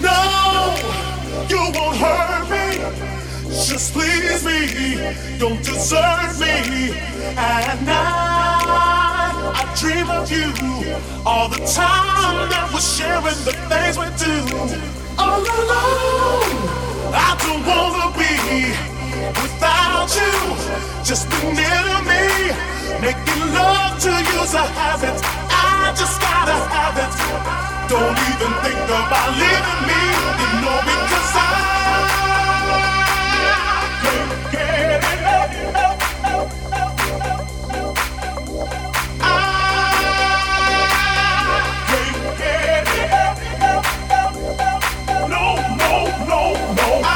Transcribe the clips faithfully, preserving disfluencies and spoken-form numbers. No, you won't hurt me. Just please me. Don't desert me. At night, I dream of you all the time. That we're sharing the things we do. All alone, I don't wanna be without you, just be near to me. Making love to you's a habit. I just gotta have it. Don't even think about leaving me, you know, because I can't get enough. I can't get enough. No, no, no, no. I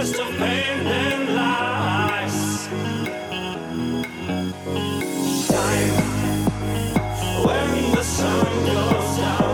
best of pain and lies. Time, when the sun goes down.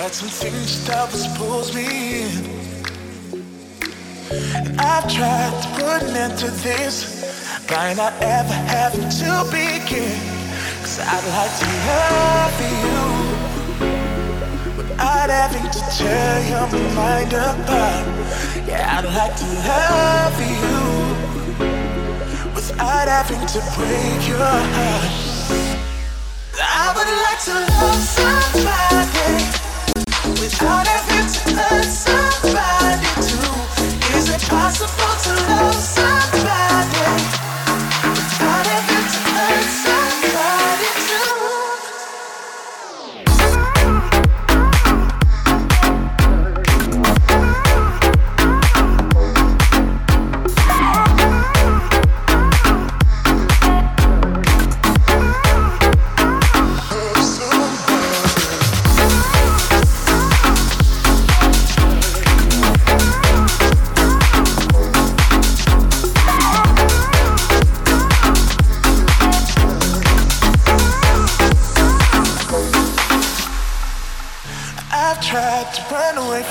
got some things that just pulls me in, and I've tried to put an end to this by not ever having to begin. Cause I'd like to love you without having to tear your mind apart. Yeah, I'd like to love you without having to break your heart. I would like to love somebody without having to hurt somebody too. Is it possible to love somebody?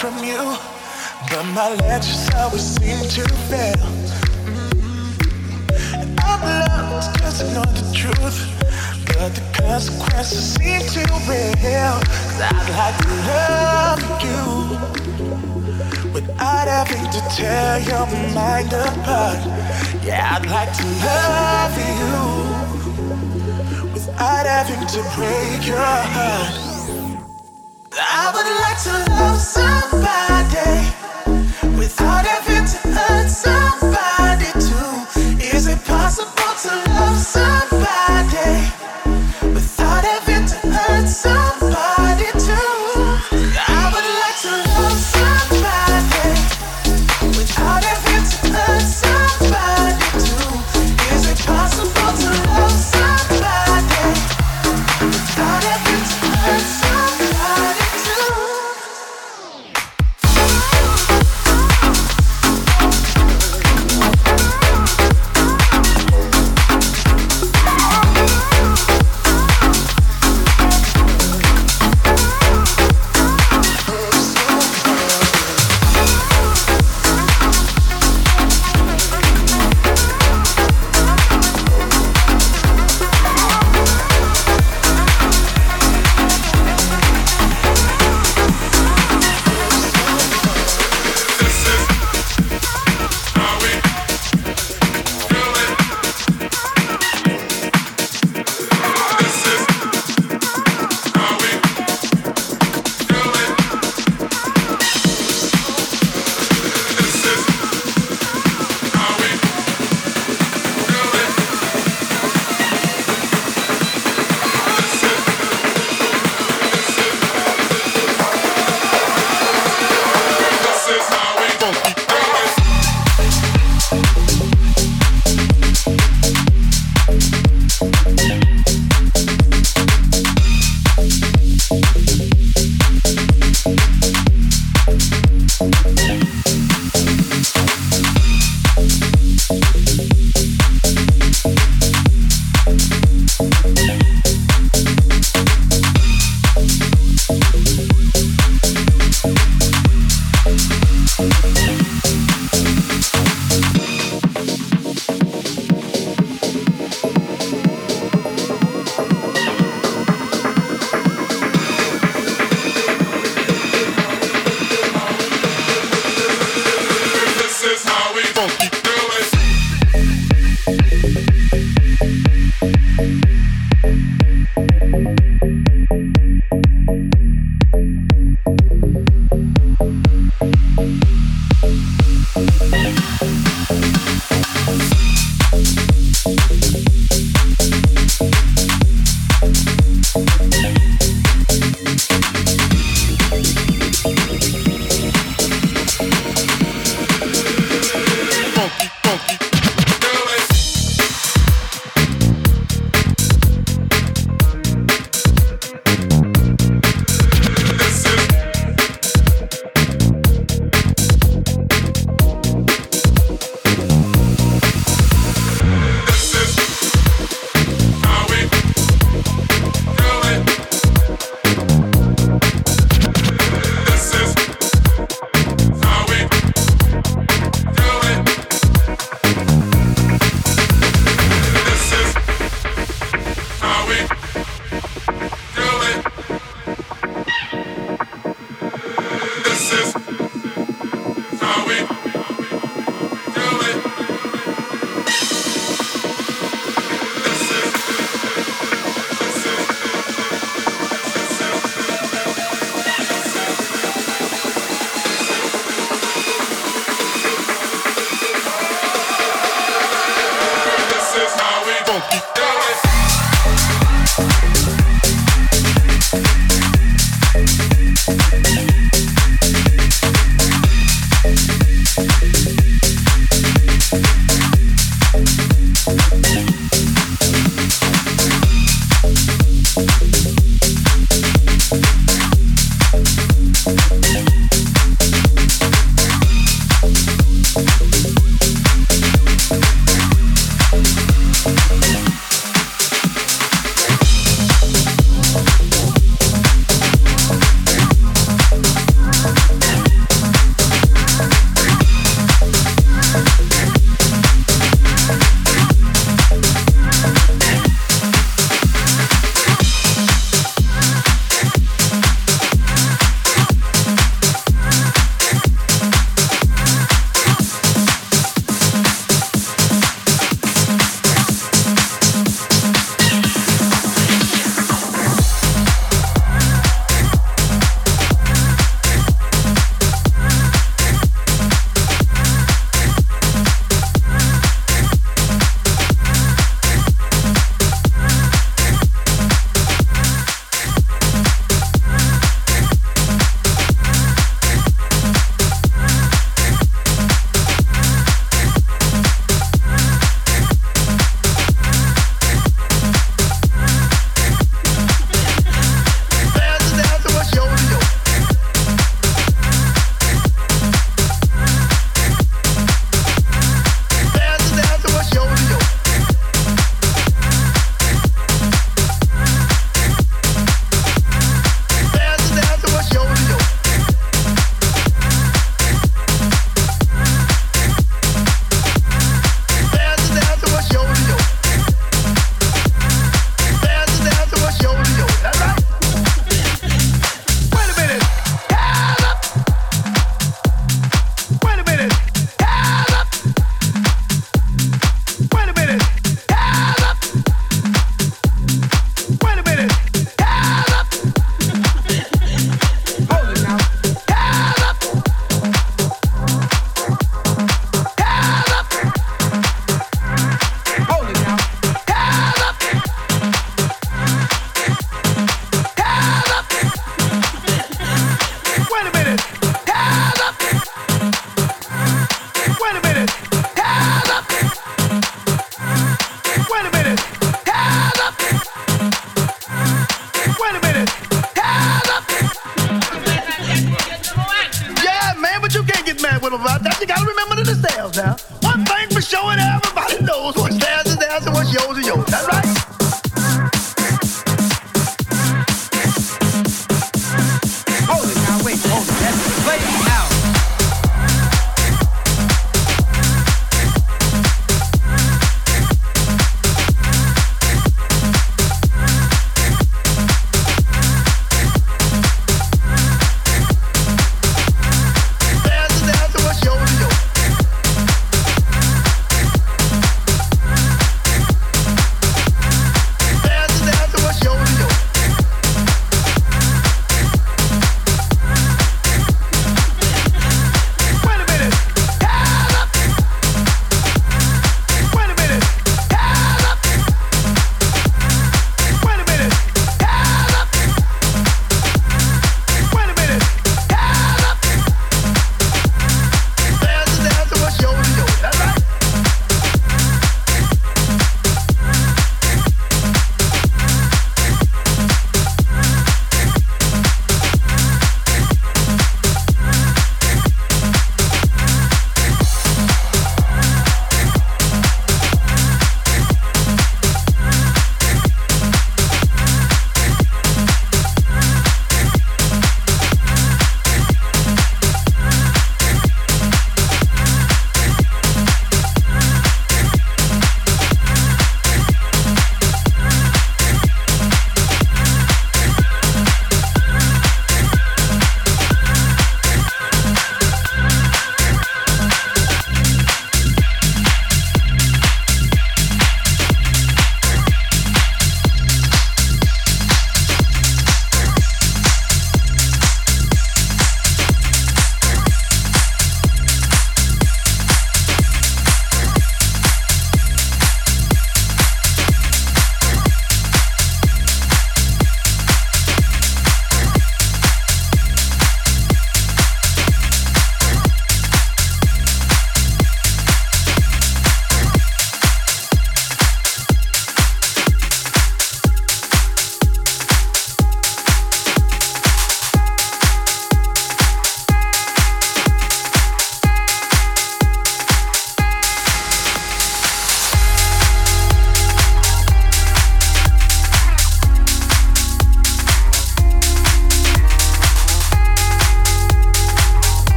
From you, but my ledges always seem to fail. Mm-hmm. And I've learned to just ignore the truth, but the consequences seem too real. Cause I'd like to love you without having to tear your mind apart. Yeah, I'd like to love you without having to break your heart. I would like to love somebody without having to hurt somebody too. Is it possible to love somebody without having to hurt somebody too? I would like to love somebody without having to hurt somebody too. Is it possible to love somebody without having to hurt somebody?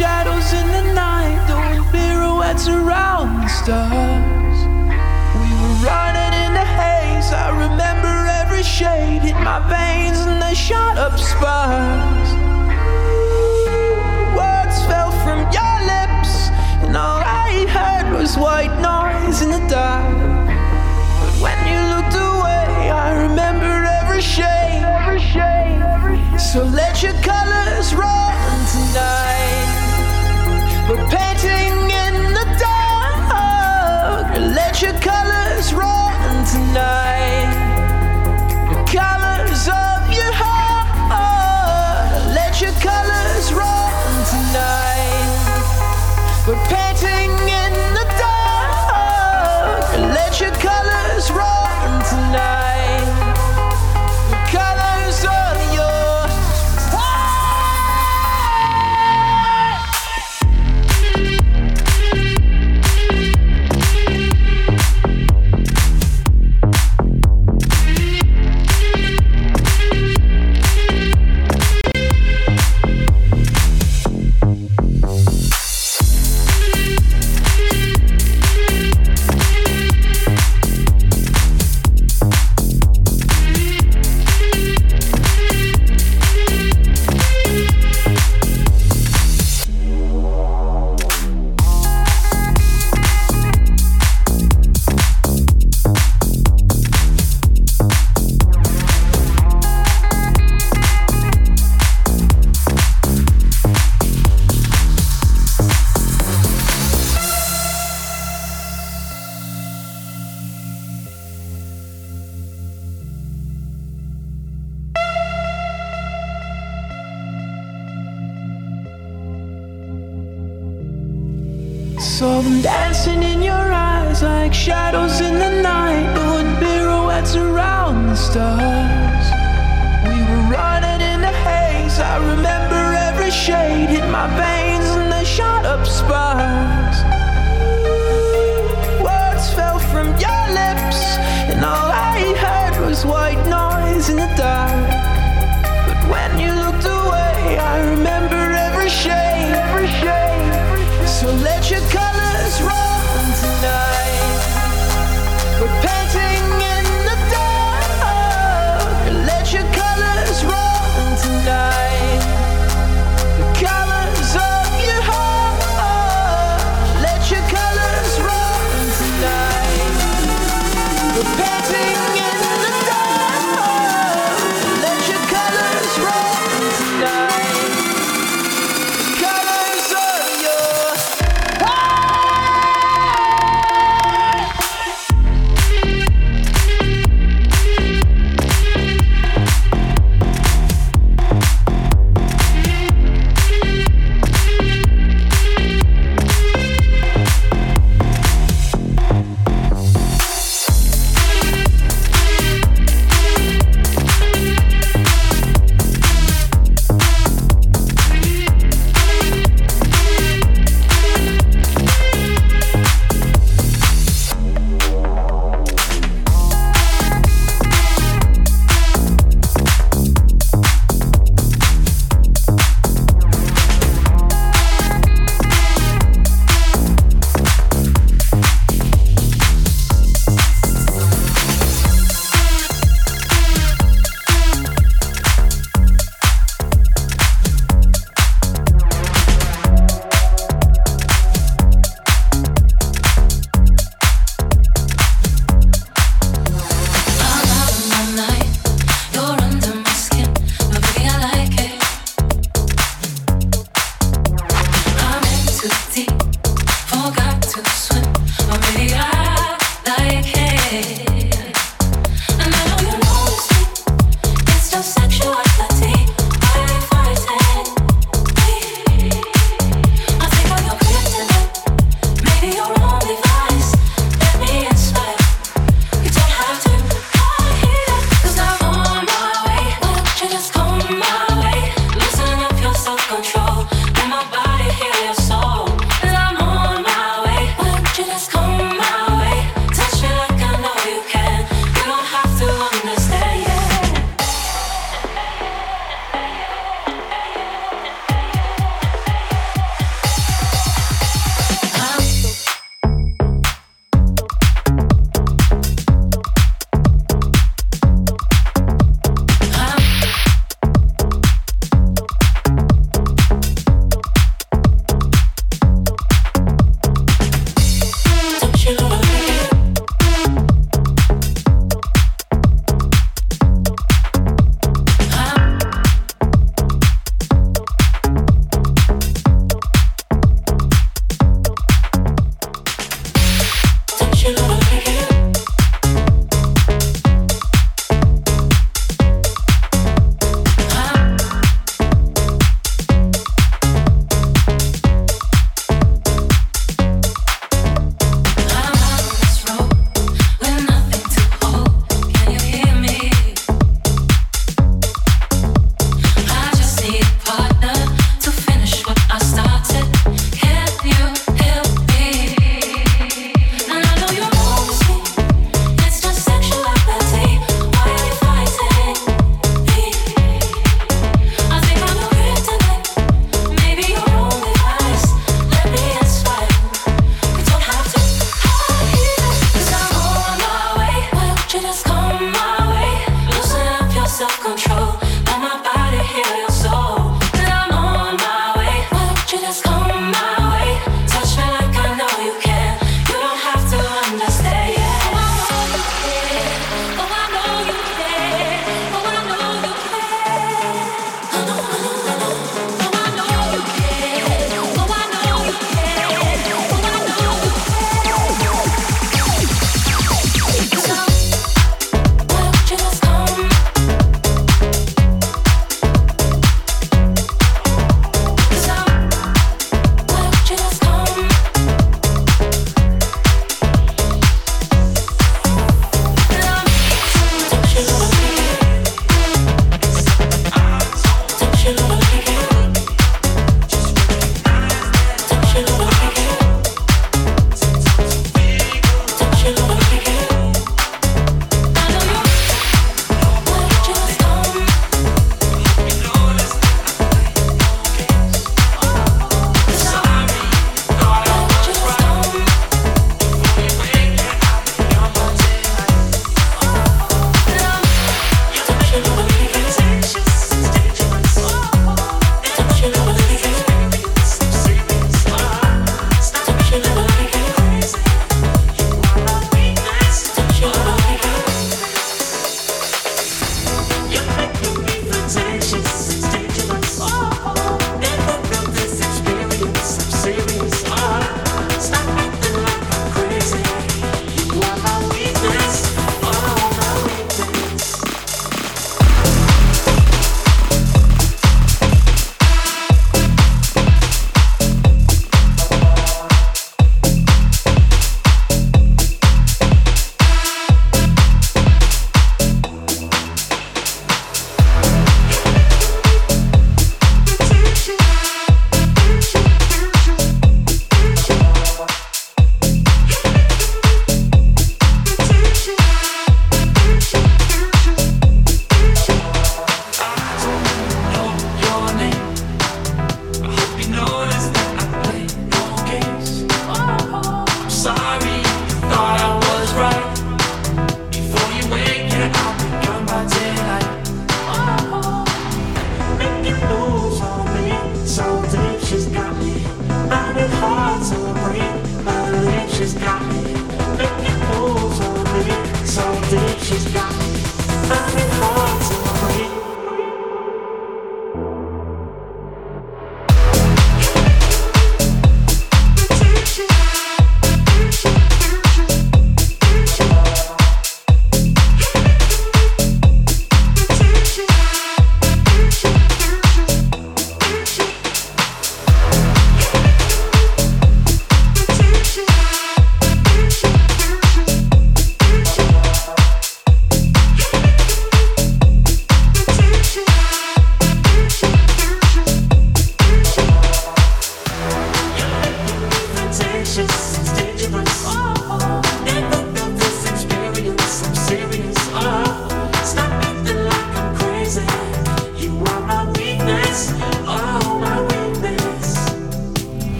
shadows in the night, doing pirouettes around the stars. We were running in the haze, I remember every shade in my veins, and they shot up sparks. Words fell from your lips, and all I heard was white noise in the dark. But when you looked away, I remember every shade, every shade, every shade. So let your colors roll tonight. We're painting in the dark. Let your colors roll tonight. The colors of your heart. Let your colors roll tonight. We're painting in the dark. Let your colors roll tonight. The colors of your painting in the dark, let your colors roll.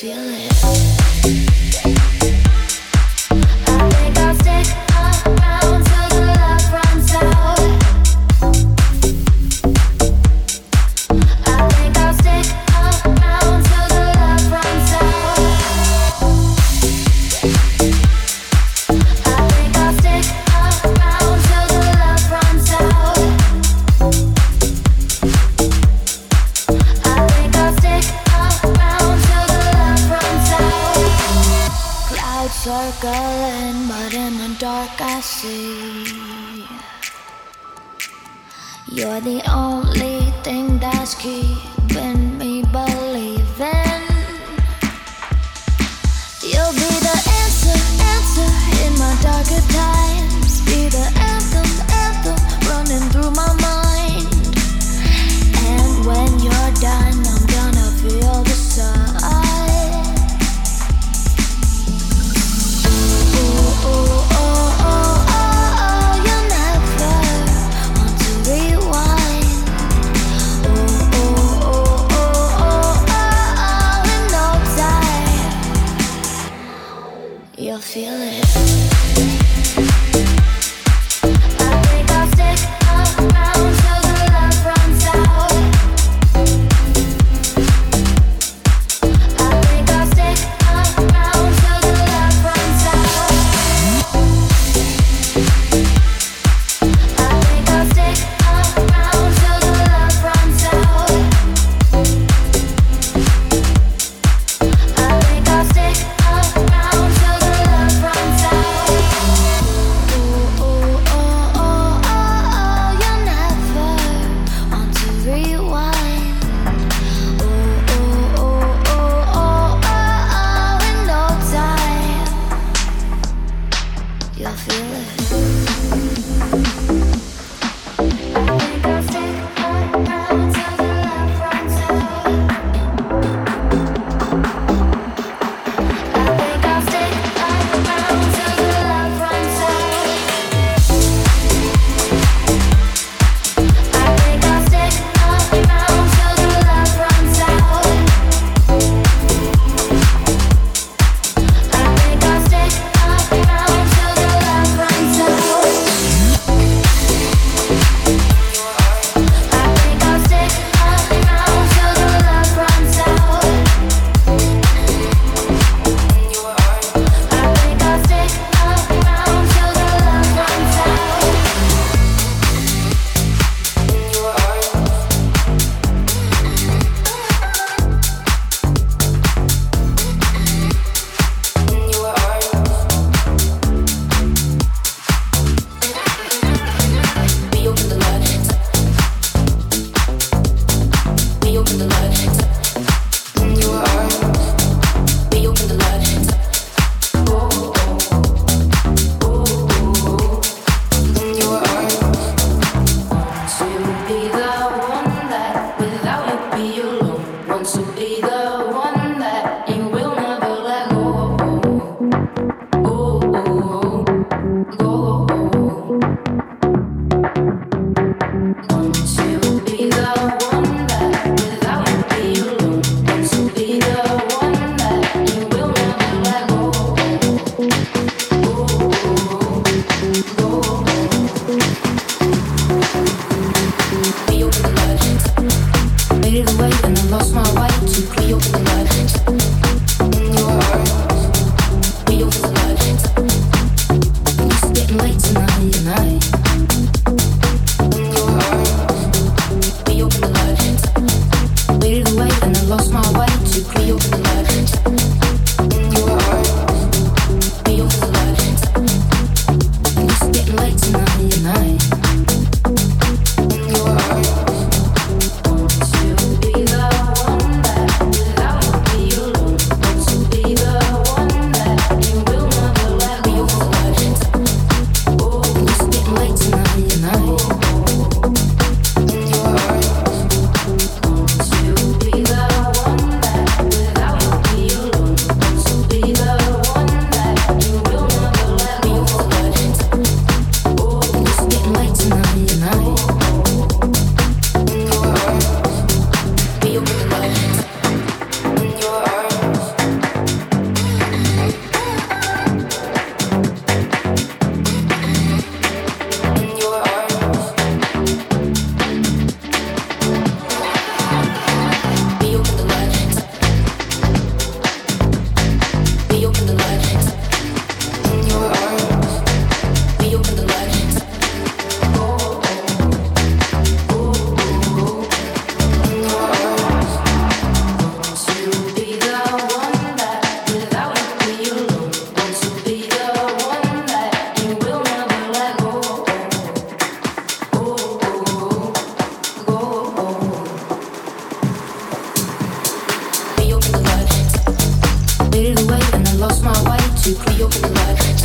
I circling, but in the dark I see you're the only thing that's keeping me believing. You'll be the answer, answer in my darker times. Be the anthem, anthem running through my mind. And when you're done, I'm gonna feel the sun. You'll feel it. Without you, could you open the light?